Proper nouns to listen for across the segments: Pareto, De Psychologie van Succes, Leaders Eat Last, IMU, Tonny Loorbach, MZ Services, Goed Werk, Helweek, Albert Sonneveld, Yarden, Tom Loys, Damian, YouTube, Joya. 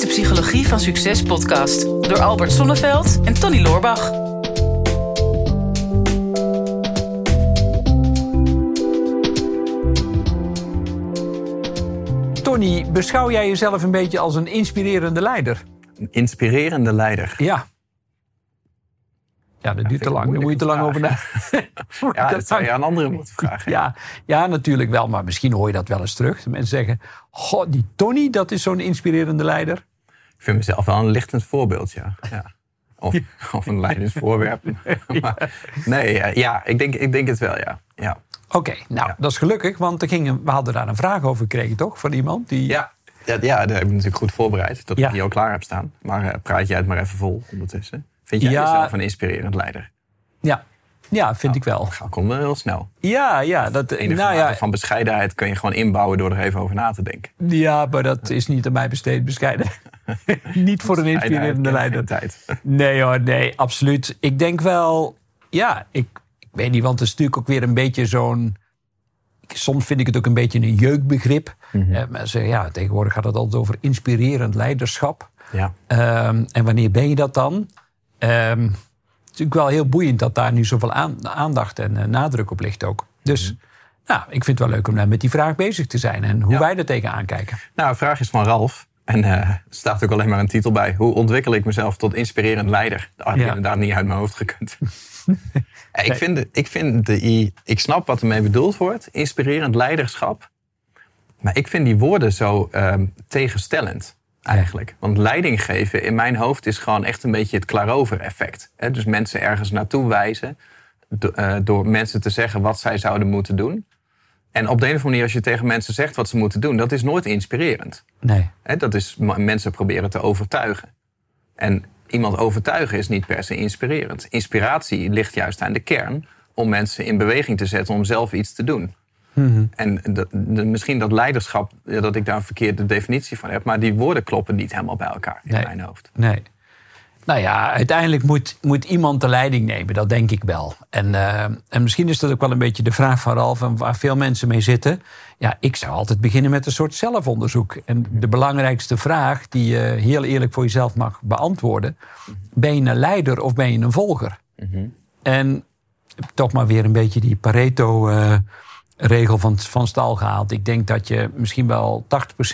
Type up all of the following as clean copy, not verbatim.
is de Psychologie van Succes podcast door Albert Sonneveld en Tonny Loorbach. Tonny, beschouw jij jezelf een beetje als een inspirerende leider? Een inspirerende leider? Ja. Ja, dat duurt te lang. Daar moet je te lang over na. Ja, dat zou je aan anderen moeten vragen. Ja. Ja, natuurlijk wel. Maar misschien hoor je dat wel eens terug. De mensen zeggen, goh, die Tonny, dat is zo'n inspirerende leider. Ik vind mezelf wel een lichtend voorbeeld, ja. Of een leidend voorwerp. Maar, nee, ja, ik denk het wel, ja. Oké, nou, ja. Dat is gelukkig. Want we hadden daar een vraag over gekregen, toch? Van iemand die... Ja, dat heb ik natuurlijk goed voorbereid. Dat ik die al klaar heb staan. Maar praat jij het maar even vol ondertussen. Vind jij jezelf een inspirerend leider? Ja, vind ik wel. Dat komt wel heel snel. Ja. Dat, van bescheidenheid kun je gewoon inbouwen door er even over na te denken. Ja, maar dat is niet aan mij besteed, bescheiden. Niet voor een inspirerende leider. Nee hoor, absoluut. Ik denk wel, ik weet niet, want het is natuurlijk ook weer een beetje zo'n... Soms vind ik het ook een beetje een jeukbegrip. Mm-hmm. Mensen, tegenwoordig gaat het altijd over inspirerend leiderschap. Ja. En wanneer ben je dat dan? Het is natuurlijk wel heel boeiend dat daar nu zoveel aandacht en nadruk op ligt ook. Dus ik vind het wel leuk om met die vraag bezig te zijn en hoe wij er tegenaan kijken. Nou, de vraag is van Ralf. En er staat ook alleen maar een titel bij. Hoe ontwikkel ik mezelf tot inspirerend leider? Dat heb ik inderdaad niet uit mijn hoofd gekund. Ik snap wat ermee bedoeld wordt. Inspirerend leiderschap. Maar ik vind die woorden zo tegenstellend. Eigenlijk. Want leiding geven in mijn hoofd is gewoon echt een beetje het klarover-effect. Dus mensen ergens naartoe wijzen door mensen te zeggen wat zij zouden moeten doen. En op de een of andere manier, als je tegen mensen zegt wat ze moeten doen, dat is nooit inspirerend. Nee. Dat is mensen proberen te overtuigen. En iemand overtuigen is niet per se inspirerend. Inspiratie ligt juist aan de kern om mensen in beweging te zetten om zelf iets te doen. Mm-hmm. En misschien dat leiderschap, dat ik daar een verkeerde definitie van heb... maar die woorden kloppen niet helemaal bij elkaar in mijn hoofd. Nee. Nou ja, uiteindelijk moet iemand de leiding nemen, dat denk ik wel. En misschien is dat ook wel een beetje de vraag van Ralf... en waar veel mensen mee zitten. Ja, ik zou altijd beginnen met een soort zelfonderzoek. En de belangrijkste vraag die je heel eerlijk voor jezelf mag beantwoorden... ben je een leider of ben je een volger? Mm-hmm. En toch maar weer een beetje die Pareto... regel van stal gehaald. Ik denk dat je misschien wel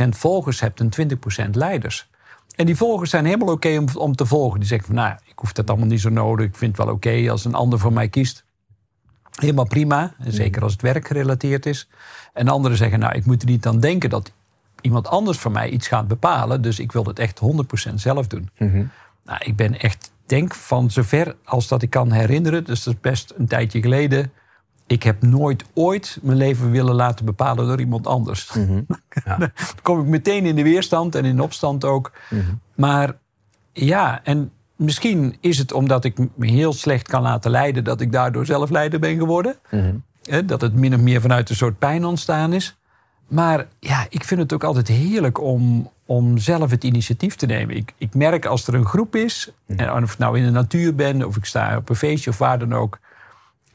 80% volgers hebt en 20% leiders. En die volgers zijn helemaal oké om te volgen. Die zeggen van, nou, ik hoef dat allemaal niet zo nodig. Ik vind het wel oké als een ander voor mij kiest. Helemaal prima. En zeker als het werk gerelateerd is. En anderen zeggen, nou, ik moet er niet aan denken... dat iemand anders voor mij iets gaat bepalen. Dus ik wil het echt 100% zelf doen. Mm-hmm. Nou, ik ben echt, denk van zover als dat ik kan herinneren... dus dat is best een tijdje geleden... Ik heb nooit ooit mijn leven willen laten bepalen door iemand anders. Mm-hmm. Ja. Dan kom ik meteen in de weerstand en in de opstand ook. Mm-hmm. Maar ja, en misschien is het omdat ik me heel slecht kan laten leiden... dat ik daardoor zelf leider ben geworden. Mm-hmm. Dat het min of meer vanuit een soort pijn ontstaan is. Maar ja, ik vind het ook altijd heerlijk om zelf het initiatief te nemen. Ik merk als er een groep is, en of ik nou in de natuur ben... of ik sta op een feestje of waar dan ook...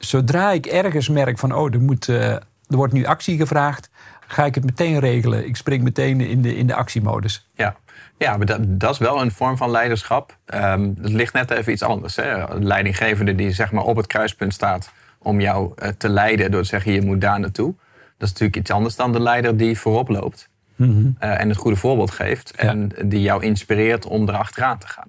Zodra ik ergens merk van, er wordt nu actie gevraagd... ga ik het meteen regelen. Ik spring meteen in de actiemodus. Ja, maar dat is wel een vorm van leiderschap. Dat ligt net even iets anders. Hè? Een leidinggevende die zeg maar op het kruispunt staat... om jou te leiden door te zeggen, je moet daar naartoe. Dat is natuurlijk iets anders dan de leider die voorop loopt... Mm-hmm. En het goede voorbeeld geeft... en die jou inspireert om erachteraan te gaan.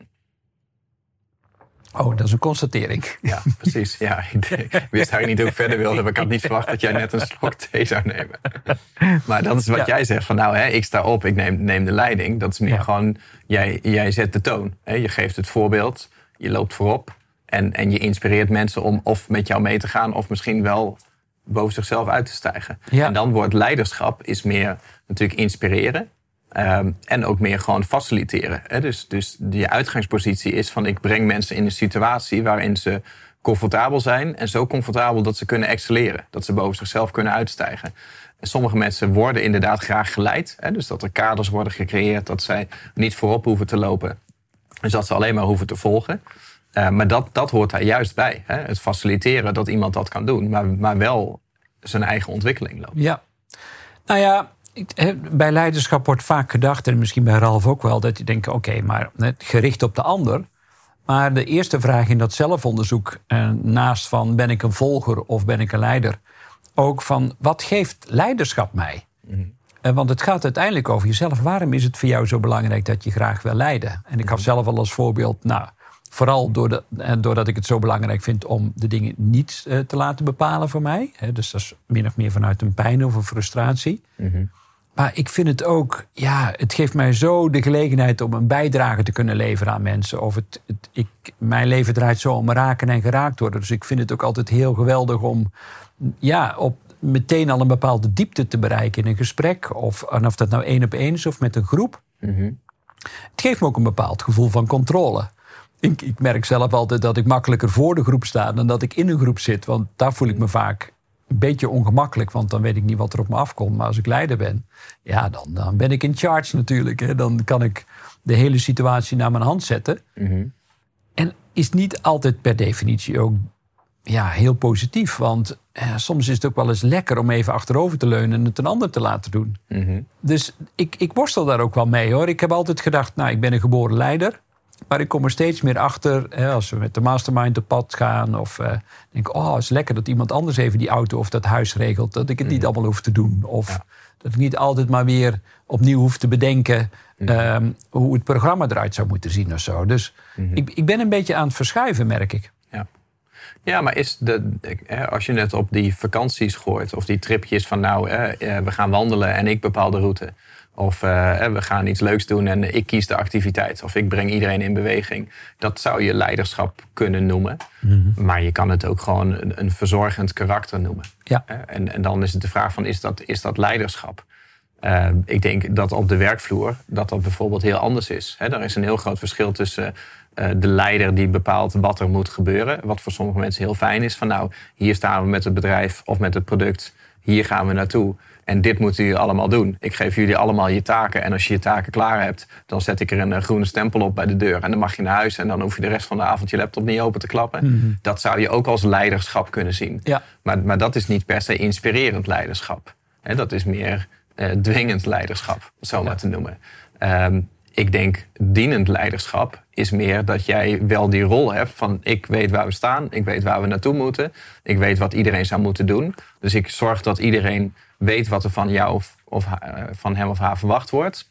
Oh, dat is een constatering. Ja, precies. Ja, ik wist eigenlijk niet hoe ik verder wilde. Maar ik had niet verwacht dat jij net een slok thee zou nemen. Maar dat is wat jij zegt. Van nou, ik sta op, ik neem de leiding. Dat is meer gewoon, jij zet de toon. Hè? Je geeft het voorbeeld, je loopt voorop. En je inspireert mensen om of met jou mee te gaan... of misschien wel boven zichzelf uit te stijgen. Ja. En dan wordt leiderschap is meer natuurlijk inspireren. En ook meer gewoon faciliteren. Hè? Dus die uitgangspositie is van... ik breng mensen in een situatie waarin ze comfortabel zijn... en zo comfortabel dat ze kunnen excelleren. Dat ze boven zichzelf kunnen uitstijgen. En sommige mensen worden inderdaad graag geleid. Hè? Dus dat er kaders worden gecreëerd... dat zij niet voorop hoeven te lopen. Dus dat ze alleen maar hoeven te volgen. Maar dat hoort daar juist bij. Hè? Het faciliteren dat iemand dat kan doen. Maar wel zijn eigen ontwikkeling loopt. Ja, nou ja... Bij leiderschap wordt vaak gedacht, en misschien bij Ralf ook wel, dat je denkt, oké, maar gericht op de ander. Maar de eerste vraag in dat zelfonderzoek, naast van ben ik een volger of ben ik een leider, ook van wat geeft leiderschap mij? Mm. Want het gaat uiteindelijk over jezelf. Waarom is het voor jou zo belangrijk dat je graag wil leiden? En ik had zelf al als voorbeeld, vooral doordat ik het zo belangrijk vind om de dingen niet te laten bepalen voor mij. Dus dat is min of meer vanuit een pijn of een frustratie. Mm-hmm. Maar ik vind het ook, het geeft mij zo de gelegenheid om een bijdrage te kunnen leveren aan mensen. Of mijn leven draait zo om raken en geraakt worden. Dus ik vind het ook altijd heel geweldig om op meteen al een bepaalde diepte te bereiken in een gesprek. Of dat nou 1-op-1 is of met een groep. Mm-hmm. Het geeft me ook een bepaald gevoel van controle. Ik merk zelf altijd dat ik makkelijker voor de groep sta dan dat ik in een groep zit. Want daar voel ik me vaak een beetje ongemakkelijk. Want dan weet ik niet wat er op me afkomt. Maar als ik leider ben, dan ben ik in charge natuurlijk. Hè. Dan kan ik de hele situatie naar mijn hand zetten. Mm-hmm. En is niet altijd per definitie ook heel positief. Want soms is het ook wel eens lekker om even achterover te leunen en het een ander te laten doen. Mm-hmm. Dus ik worstel daar ook wel mee, hoor. Ik heb altijd gedacht, ik ben een geboren leider. Maar ik kom er steeds meer achter, als we met de mastermind op pad gaan. Of denk, het is lekker dat iemand anders even die auto of dat huis regelt. Dat ik het niet allemaal hoef te doen. Of dat ik niet altijd maar weer opnieuw hoef te bedenken hoe het programma eruit zou moeten zien of zo. Dus ik ben een beetje aan het verschuiven, merk ik. Ja, maar als je net op die vakanties gooit of die tripjes van we gaan wandelen en ik bepaal de route. Of we gaan iets leuks doen en ik kies de activiteit. Of ik breng iedereen in beweging. Dat zou je leiderschap kunnen noemen. Mm-hmm. Maar je kan het ook gewoon een verzorgend karakter noemen. Ja. En dan is het de vraag van, is dat leiderschap? Ik denk dat op de werkvloer dat bijvoorbeeld heel anders is. Er is een heel groot verschil tussen de leider die bepaalt wat er moet gebeuren. Wat voor sommige mensen heel fijn is. Van hier staan we met het bedrijf of met het product. Hier gaan we naartoe. En dit moeten jullie allemaal doen. Ik geef jullie allemaal je taken. En als je je taken klaar hebt, dan zet ik er een groene stempel op bij de deur. En dan mag je naar huis. En dan hoef je de rest van de avond je laptop niet open te klappen. Mm-hmm. Dat zou je ook als leiderschap kunnen zien. Ja. Maar dat is niet per se inspirerend leiderschap. Dat is meer dwingend leiderschap, om het zo maar te noemen. Ik denk, dienend leiderschap is meer dat jij wel die rol hebt van ik weet waar we staan, ik weet waar we naartoe moeten, ik weet wat iedereen zou moeten doen. Dus ik zorg dat iedereen weet wat er van jou of van hem of haar verwacht wordt.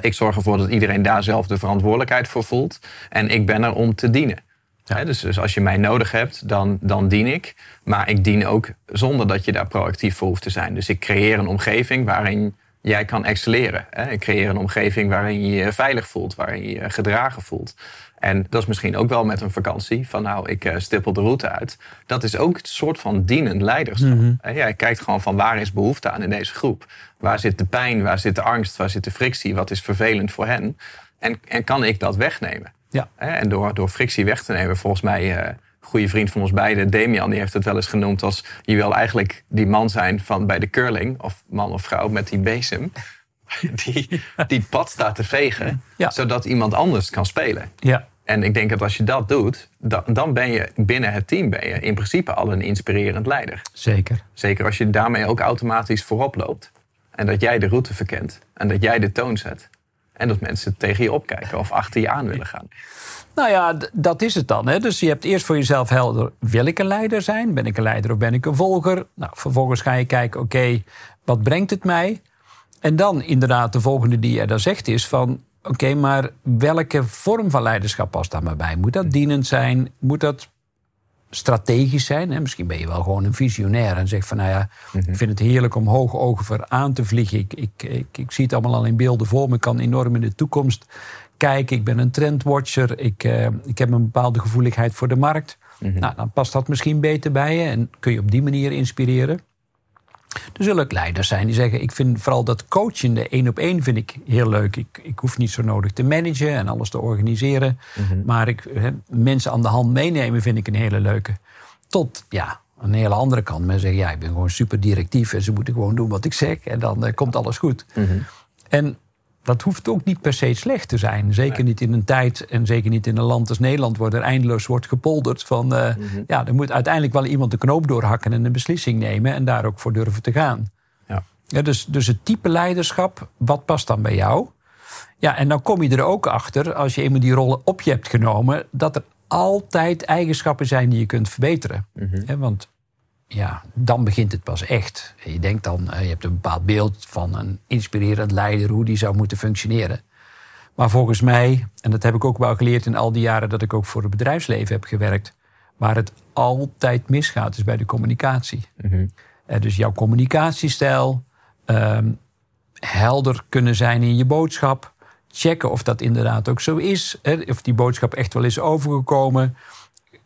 Ik zorg ervoor dat iedereen daar zelf de verantwoordelijkheid voor voelt en ik ben er om te dienen. Ja. Dus als je mij nodig hebt, dan dien ik. Maar ik dien ook zonder dat je daar proactief voor hoeft te zijn. Dus ik creëer een omgeving waarin jij kan excelleren. Ik creëer een omgeving waarin je je veilig voelt, waarin je je gedragen voelt. En dat is misschien ook wel met een vakantie. Van ik stippel de route uit. Dat is ook een soort van dienend leiderschap. Mm-hmm. Jij kijkt gewoon van waar is behoefte aan in deze groep? Waar zit de pijn? Waar zit de angst? Waar zit de frictie? Wat is vervelend voor hen? En kan ik dat wegnemen? Ja. En door frictie weg te nemen, volgens mij... Een goede vriend van ons beiden, Damian, die heeft het wel eens genoemd als... je wil eigenlijk die man zijn van bij de curling, of man of vrouw met die bezem... die pad staat te vegen, zodat iemand anders kan spelen. Ja. En ik denk dat als je dat doet, dan ben je binnen het team in principe al een inspirerend leider. Zeker. Zeker als je daarmee ook automatisch voorop loopt. En dat jij de route verkent en dat jij de toon zet. En dat mensen tegen je opkijken of achter je aan willen gaan. Nou ja, dat is het dan. Hè? Dus je hebt eerst voor jezelf helder, wil ik een leider zijn? Ben ik een leider of ben ik een volger? Vervolgens ga je kijken, oké, wat brengt het mij? En dan inderdaad de volgende die je daar zegt is van... oké, maar welke vorm van leiderschap past daar maar bij? Moet dat dienend zijn? Moet dat strategisch zijn? Hè? Misschien ben je wel gewoon een visionair en zegt van... ik vind het heerlijk om hoge ogen voor aan te vliegen. Ik zie het allemaal al in beelden voor me. Ik kan enorm in de toekomst... Kijk, ik ben een trendwatcher, ik heb een bepaalde gevoeligheid voor de markt. Mm-hmm. Dan past dat misschien beter bij je en kun je op die manier inspireren. Er zullen ook leiders zijn die zeggen, ik vind vooral dat coachende 1-op-1 vind ik heel leuk. Ik hoef niet zo nodig te managen en alles te organiseren. Mm-hmm. Maar mensen aan de hand meenemen vind ik een hele leuke. Tot, een hele andere kant. Men zegt, ik ben gewoon super directief en ze moeten gewoon doen wat ik zeg. En dan komt alles goed. Mm-hmm. En... dat hoeft ook niet per se slecht te zijn. Zeker niet in een tijd en zeker niet in een land als Nederland... waar er eindeloos wordt gepolderd van... er moet uiteindelijk wel iemand de knoop doorhakken... en een beslissing nemen en daar ook voor durven te gaan. Ja. Ja, dus het type leiderschap, wat past dan bij jou? Ja, en dan kom je er ook achter, als je eenmaal die rollen op je hebt genomen, dat er altijd eigenschappen zijn die je kunt verbeteren. Mm-hmm. Ja, want ja, dan begint het pas echt. Je denkt dan, je hebt een bepaald beeld van een inspirerend leider, hoe die zou moeten functioneren. Maar volgens mij, en dat heb ik ook wel geleerd in al die jaren dat ik ook voor het bedrijfsleven heb gewerkt, waar het altijd misgaat is bij de communicatie. Mm-hmm. Dus jouw communicatiestijl, helder kunnen zijn in je boodschap, checken of dat inderdaad ook zo is, of die boodschap echt wel is overgekomen.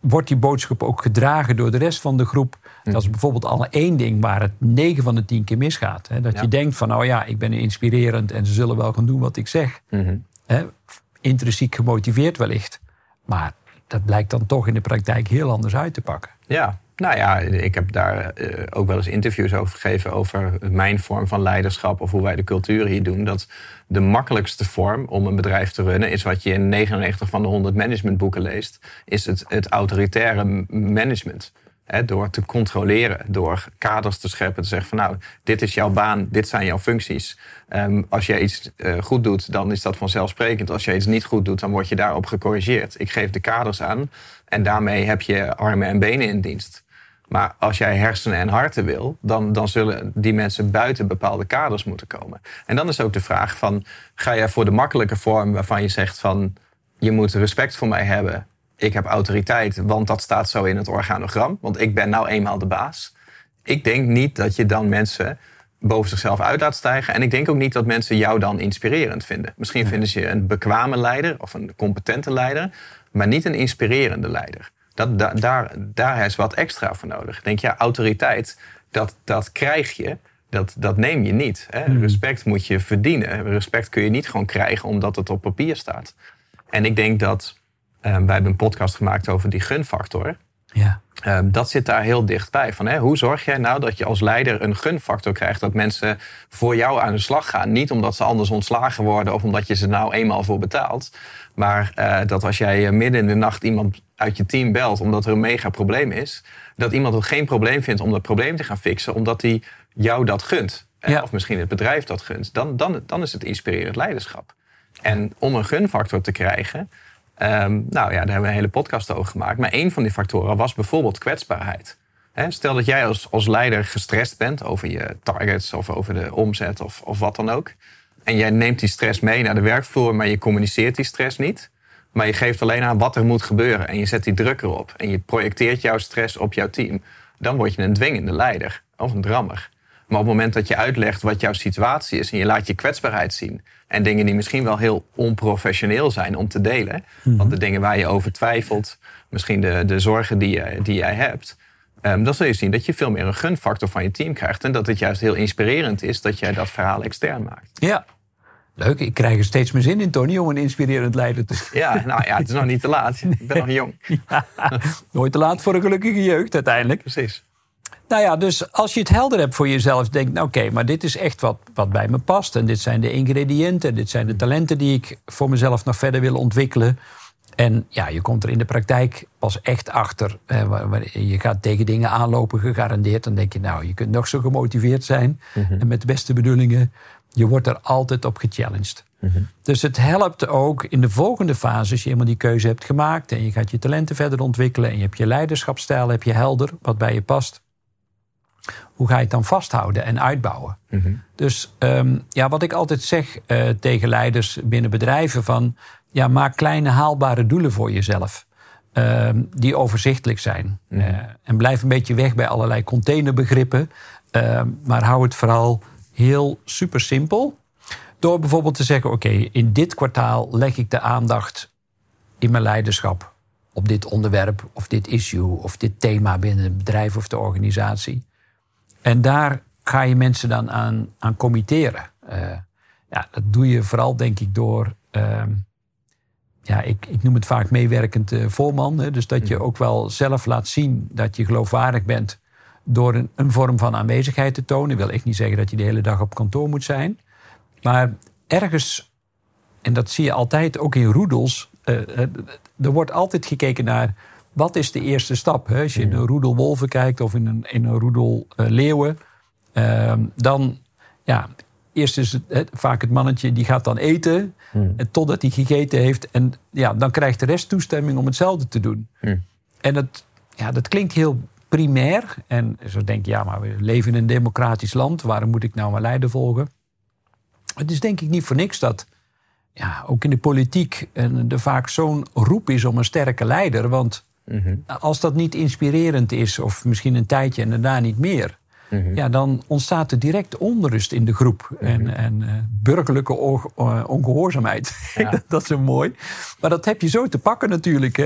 Wordt die boodschap ook gedragen door de rest van de groep? Mm. Dat is bijvoorbeeld al één ding waar het 9 van de 10 keer misgaat. Hè? Dat je denkt van, oh ja, ik ben inspirerend en ze zullen wel gaan doen wat ik zeg. Mm-hmm. Hè? Intrinsiek gemotiveerd wellicht. Maar dat blijkt dan toch in de praktijk heel anders uit te pakken. Ja, nou ja, ik heb daar ook wel eens interviews over gegeven over mijn vorm van leiderschap of hoe wij de cultuur hier doen. Dat de makkelijkste vorm om een bedrijf te runnen is wat je in 99 van de 100 managementboeken leest, is het autoritaire management. Hè, door te controleren, door kaders te scheppen, te zeggen van nou, dit is jouw baan, dit zijn jouw functies. Als jij iets goed doet, dan is dat vanzelfsprekend. Als jij iets niet goed doet, dan word je daarop gecorrigeerd. Ik geef de kaders aan en daarmee heb je armen en benen in dienst. Maar als jij hersenen en harten wil, dan zullen die mensen buiten bepaalde kaders moeten komen. En dan is ook de vraag van, ga jij voor de makkelijke vorm waarvan je zegt van, je moet respect voor mij hebben. Ik heb autoriteit, want dat staat zo in het organogram. Want ik ben nou eenmaal de baas. Ik denk niet dat je dan mensen boven zichzelf uit laat stijgen. En ik denk ook niet dat mensen jou dan inspirerend vinden. Misschien vinden ze je een bekwame leider of een competente leider, maar niet een inspirerende leider. Daar is wat extra voor nodig. Ik denk, ja, autoriteit, dat krijg je, dat neem je niet. Hè? Respect moet je verdienen. Respect kun je niet gewoon krijgen omdat het op papier staat. En ik denk dat, wij hebben een podcast gemaakt over die gunfactor. Ja. Dat zit daar heel dichtbij. Van, hè, hoe zorg jij nou dat je als leider een gunfactor krijgt? Dat mensen voor jou aan de slag gaan. Niet omdat ze anders ontslagen worden of omdat je ze nou eenmaal voor betaalt. Maar dat als jij midden in de nacht iemand uit je team belt omdat er een mega probleem is, dat iemand het geen probleem vindt om dat probleem te gaan fixen, omdat hij jou dat gunt. Ja. Of misschien het bedrijf dat gunt. Dan is het inspirerend leiderschap. En om een gunfactor te krijgen, nou ja, daar hebben we een hele podcast over gemaakt. Maar één van die factoren was bijvoorbeeld kwetsbaarheid. Hè, stel dat jij als leider gestrest bent over je targets of over de omzet of wat dan ook. En jij neemt die stress mee naar de werkvloer, maar je communiceert die stress niet. Maar je geeft alleen aan wat er moet gebeuren en je zet die druk erop. En je projecteert jouw stress op jouw team. Dan word je een dwingende leider of een drammer. Maar op het moment dat je uitlegt wat jouw situatie is en je laat je kwetsbaarheid zien en dingen die misschien wel heel onprofessioneel zijn om te delen, mm-hmm. want de dingen waar je over twijfelt, misschien de zorgen die jij hebt, dan zul je zien dat je veel meer een gunfactor van je team krijgt en dat het juist heel inspirerend is dat jij dat verhaal extern maakt. Ja, leuk. Ik krijg er steeds meer zin in, Tonny, om een inspirerend leider te zijn. Ja, nou ja, het is nog niet te laat. Ik ben nog jong. Ja, nooit te laat voor een gelukkige jeugd uiteindelijk. Precies. Nou ja, dus als je het helder hebt voor jezelf, denk nou oké, maar dit is echt wat bij me past. En dit zijn de ingrediënten, dit zijn de talenten die ik voor mezelf nog verder wil ontwikkelen. En ja, je komt er in de praktijk pas echt achter. Je gaat tegen dingen aanlopen, gegarandeerd. Dan denk je, nou, je kunt nog zo gemotiveerd zijn. Mm-hmm. En met de beste bedoelingen, je wordt er altijd op gechallenged. Mm-hmm. Dus het helpt ook in de volgende fase, als je eenmaal die keuze hebt gemaakt en je gaat je talenten verder ontwikkelen en je hebt je leiderschapsstijl, heb je helder, wat bij je past. Hoe ga je het dan vasthouden en uitbouwen? Mm-hmm. Dus ja, wat ik altijd zeg tegen leiders binnen bedrijven van, ja, maak kleine haalbare doelen voor jezelf. Die overzichtelijk zijn. Mm-hmm. En blijf een beetje weg bij allerlei containerbegrippen. Maar hou het vooral heel super simpel. Door bijvoorbeeld te zeggen, oké, in dit kwartaal leg ik de aandacht in mijn leiderschap op dit onderwerp of dit issue of dit thema binnen het bedrijf of de organisatie. En daar ga je mensen dan aan committeren. Ja, dat doe je vooral, denk ik, door ja, ik noem het vaak meewerkend voorman. Hè, dus dat je ook wel zelf laat zien dat je geloofwaardig bent door een vorm van aanwezigheid te tonen. Dat wil echt niet zeggen dat je de hele dag op kantoor moet zijn. Maar ergens, en dat zie je altijd ook in roedels, er wordt altijd gekeken naar, wat is de eerste stap? Hè? Als je in een roedel wolven kijkt of in een roedel leeuwen, dan ja, eerst is het vaak het mannetje die gaat dan eten. Totdat hij gegeten heeft. En ja, dan krijgt de rest toestemming om hetzelfde te doen. En dat klinkt heel primair. En zo denk je, ja, maar we leven in een democratisch land. Waarom moet ik nou mijn leider volgen? Het is denk ik niet voor niks dat ook in de politiek er vaak zo'n roep is om een sterke leider. Want als dat niet inspirerend is, of misschien een tijdje en daarna niet meer, dan ontstaat er direct onrust in de groep. En burgerlijke ongehoorzaamheid. Ja. Dat is zo mooi. Maar dat heb je zo te pakken natuurlijk.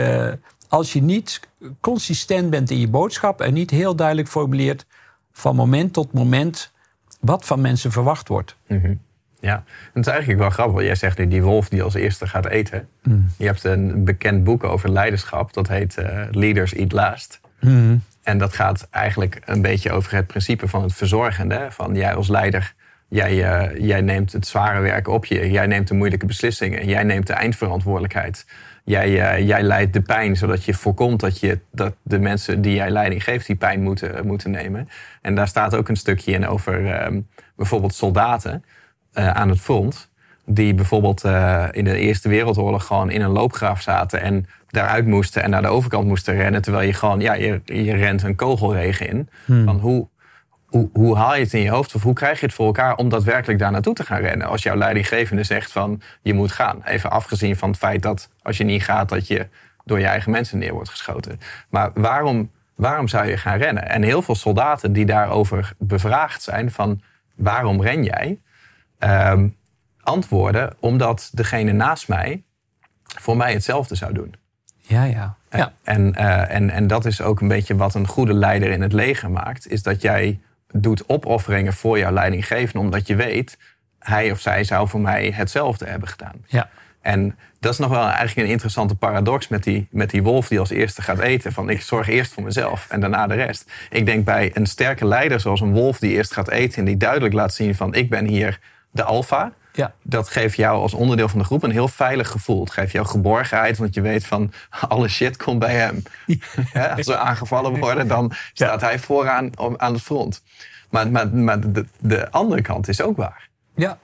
Als je niet consistent bent in je boodschap en niet heel duidelijk formuleert van moment tot moment wat van mensen verwacht wordt. Ja, en het is eigenlijk wel grappig. Jij zegt nu die wolf die als eerste gaat eten. Je hebt een bekend boek over leiderschap. Dat heet Leaders Eat Last. En dat gaat eigenlijk een beetje over het principe van het verzorgende. Van jij als leider, jij neemt het zware werk op je. Jij neemt de moeilijke beslissingen. Jij neemt de eindverantwoordelijkheid. Jij leidt de pijn, zodat je voorkomt dat de mensen die jij leiding geeft die pijn moeten nemen. En daar staat ook een stukje in over bijvoorbeeld soldaten aan het front. Die bijvoorbeeld in de Eerste Wereldoorlog gewoon in een loopgraaf zaten en daaruit moesten en naar de overkant moesten rennen. Terwijl je gewoon, je rent een kogelregen in. Van hoe haal je het in je hoofd of hoe krijg je het voor elkaar om daadwerkelijk daar naartoe te gaan rennen? Als jouw leidinggevende zegt van je moet gaan. Even afgezien van het feit dat als je niet gaat dat je door je eigen mensen neer wordt geschoten. Maar waarom zou je gaan rennen? En heel veel soldaten die daarover bevraagd zijn van waarom ren jij? Antwoorden omdat degene naast mij voor mij hetzelfde zou doen. Ja. En dat is ook een beetje wat een goede leider in het leger maakt. Is dat jij doet opofferingen voor jouw leidinggevende. Omdat je weet, hij of zij zou voor mij hetzelfde hebben gedaan. Ja. En dat is nog wel eigenlijk een interessante paradox met die wolf die als eerste gaat eten. Van ik zorg eerst voor mezelf en daarna de rest. Ik denk bij een sterke leider zoals een wolf die eerst gaat eten. En die duidelijk laat zien van ik ben hier de alfa. Ja. Dat geeft jou als onderdeel van de groep een heel veilig gevoel. Het geeft jou geborgenheid, want je weet van alle shit komt bij hem. Ja, als we aangevallen worden, dan staat hij vooraan aan het front. Maar de andere kant is ook waar. Ja.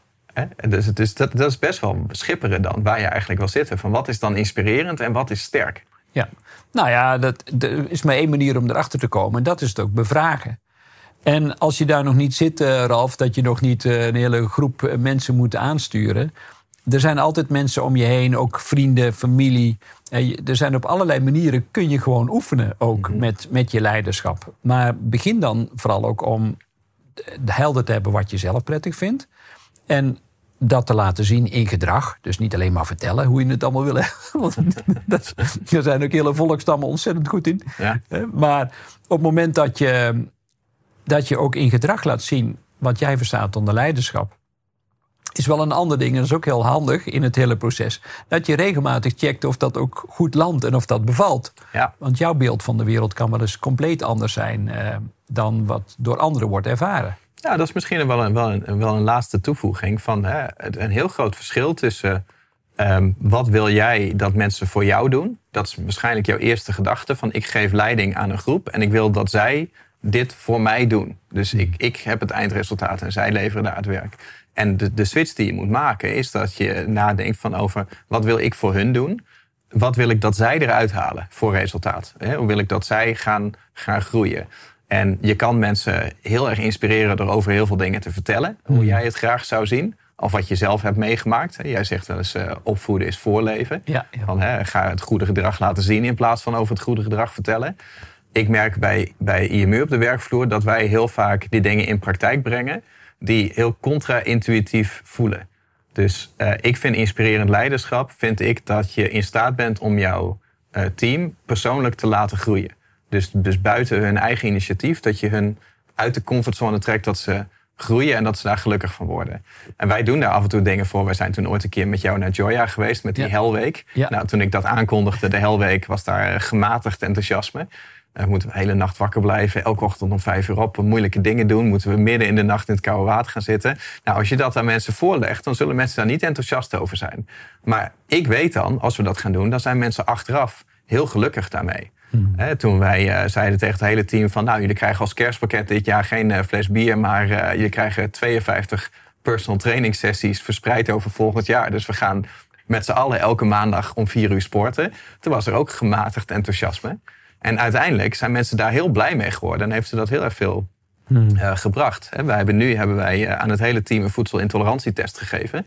Dus dat is best wel schipperen dan, waar je eigenlijk wil zitten. Van wat is dan inspirerend en wat is sterk? Ja. Nou ja, dat is maar één manier om erachter te komen. En dat is het ook bevragen. En als je daar nog niet zit, Ralf, dat je nog niet een hele groep mensen moet aansturen. Er zijn altijd mensen om je heen, ook vrienden, familie. Er zijn op allerlei manieren, kun je gewoon oefenen ook met je leiderschap. Maar begin dan vooral ook om helder te hebben wat je zelf prettig vindt. En dat te laten zien in gedrag. Dus niet alleen maar vertellen hoe je het allemaal wil hebben. Want daar zijn ook hele volkstammen ontzettend goed in. Ja. Maar op het moment dat je ook in gedrag laat zien wat jij verstaat onder leiderschap, is wel een ander ding. En dat is ook heel handig in het hele proces. Dat je regelmatig checkt of dat ook goed landt en of dat bevalt. Ja. Want jouw beeld van de wereld kan wel eens compleet anders zijn dan wat door anderen wordt ervaren. Ja, dat is misschien wel een laatste toevoeging. Van, een heel groot verschil tussen wat wil jij dat mensen voor jou doen? Dat is waarschijnlijk jouw eerste gedachte. Van ik geef leiding aan een groep en ik wil dat zij dit voor mij doen. Dus ik heb het eindresultaat en zij leveren daar het werk. En de switch die je moet maken is dat je nadenkt van over wat wil ik voor hun doen? Wat wil ik dat zij eruit halen voor resultaat? Hoe wil ik dat zij gaan groeien? En je kan mensen heel erg inspireren door over heel veel dingen te vertellen. Hoe jij het graag zou zien. Of wat je zelf hebt meegemaakt. Jij zegt wel eens opvoeden is voorleven. Ja. Van, ga het goede gedrag laten zien in plaats van over het goede gedrag vertellen. Ik merk bij IMU op de werkvloer dat wij heel vaak die dingen in praktijk brengen die heel contra-intuïtief voelen. Dus ik vind inspirerend leiderschap, vind ik dat je in staat bent om jouw team persoonlijk te laten groeien. Dus buiten hun eigen initiatief, dat je hun uit de comfortzone trekt dat ze groeien en dat ze daar gelukkig van worden. En wij doen daar af en toe dingen voor. Wij zijn toen ooit een keer met jou naar Joya geweest met die Helweek. Ja. Nou, toen ik dat aankondigde, de Helweek, was daar gematigd enthousiasme. Moeten we de hele nacht wakker blijven, elke ochtend om 5 uur op, moeilijke dingen doen. Moeten we midden in de nacht in het koude water gaan zitten. Nou, als je dat aan mensen voorlegt, dan zullen mensen daar niet enthousiast over zijn. Maar ik weet dan, als we dat gaan doen, dan zijn mensen achteraf heel gelukkig daarmee. Toen wij zeiden tegen het hele team van... nou, jullie krijgen als kerstpakket dit jaar geen fles bier... maar jullie krijgen 52 personal training sessies verspreid over volgend jaar. Dus we gaan met z'n allen elke maandag om 4 uur sporten. Toen was er ook gematigd enthousiasme. En uiteindelijk zijn mensen daar heel blij mee geworden... en heeft ze dat heel erg veel gebracht. En wij hebben aan het hele team een voedselintolerantietest gegeven...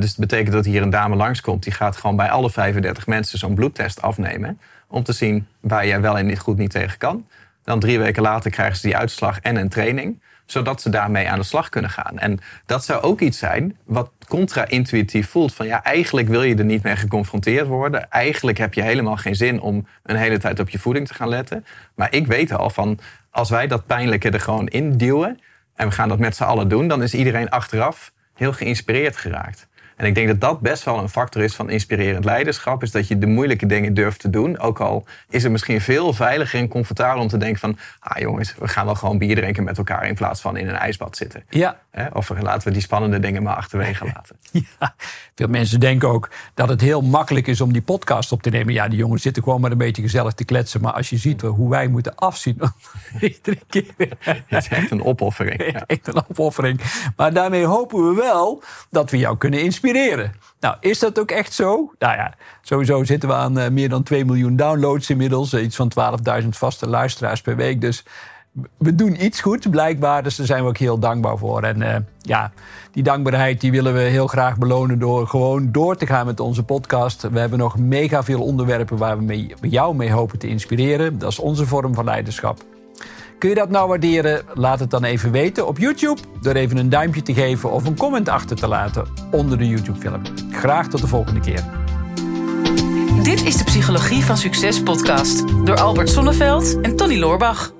Dus dat betekent dat hier een dame langskomt... die gaat gewoon bij alle 35 mensen zo'n bloedtest afnemen... om te zien waar jij wel en goed niet tegen kan. Dan 3 weken later krijgen ze die uitslag en een training... zodat ze daarmee aan de slag kunnen gaan. En dat zou ook iets zijn wat contra-intuïtief voelt... van ja, eigenlijk wil je er niet mee geconfronteerd worden. Eigenlijk heb je helemaal geen zin om een hele tijd op je voeding te gaan letten. Maar ik weet al van, als wij dat pijnlijke er gewoon in duwen... en we gaan dat met z'n allen doen, dan is iedereen achteraf... heel geïnspireerd geraakt. En ik denk dat dat best wel een factor is van inspirerend leiderschap... is dat je de moeilijke dingen durft te doen. Ook al is het misschien veel veiliger en comfortabeler om te denken van... ah jongens, we gaan wel gewoon bier drinken met elkaar... in plaats van in een ijsbad zitten. Ja. Of laten we die spannende dingen maar achterwege laten. Ja, veel mensen denken ook dat het heel makkelijk is om die podcast op te nemen. Ja, die jongens zitten gewoon maar een beetje gezellig te kletsen. Maar als je ziet hoe wij moeten afzien... iedere keer weer. Het is echt een opoffering. Ja. Echt een opoffering. Maar daarmee hopen we wel dat we jou kunnen inspireren. Nou, is dat ook echt zo? Nou ja, sowieso zitten we aan meer dan 2 miljoen downloads inmiddels. Iets van 12.000 vaste luisteraars per week. Dus we doen iets goed, blijkbaar. Dus daar zijn we ook heel dankbaar voor. En die dankbaarheid die willen we heel graag belonen... door gewoon door te gaan met onze podcast. We hebben nog mega veel onderwerpen waar we jou mee hopen te inspireren. Dat is onze vorm van leiderschap. Kun je dat nou waarderen? Laat het dan even weten op YouTube... door even een duimpje te geven of een comment achter te laten onder de YouTube-film. Graag tot de volgende keer. Dit is de Psychologie van Succes podcast... door Albert Sonneveld en Tonny Loorbach.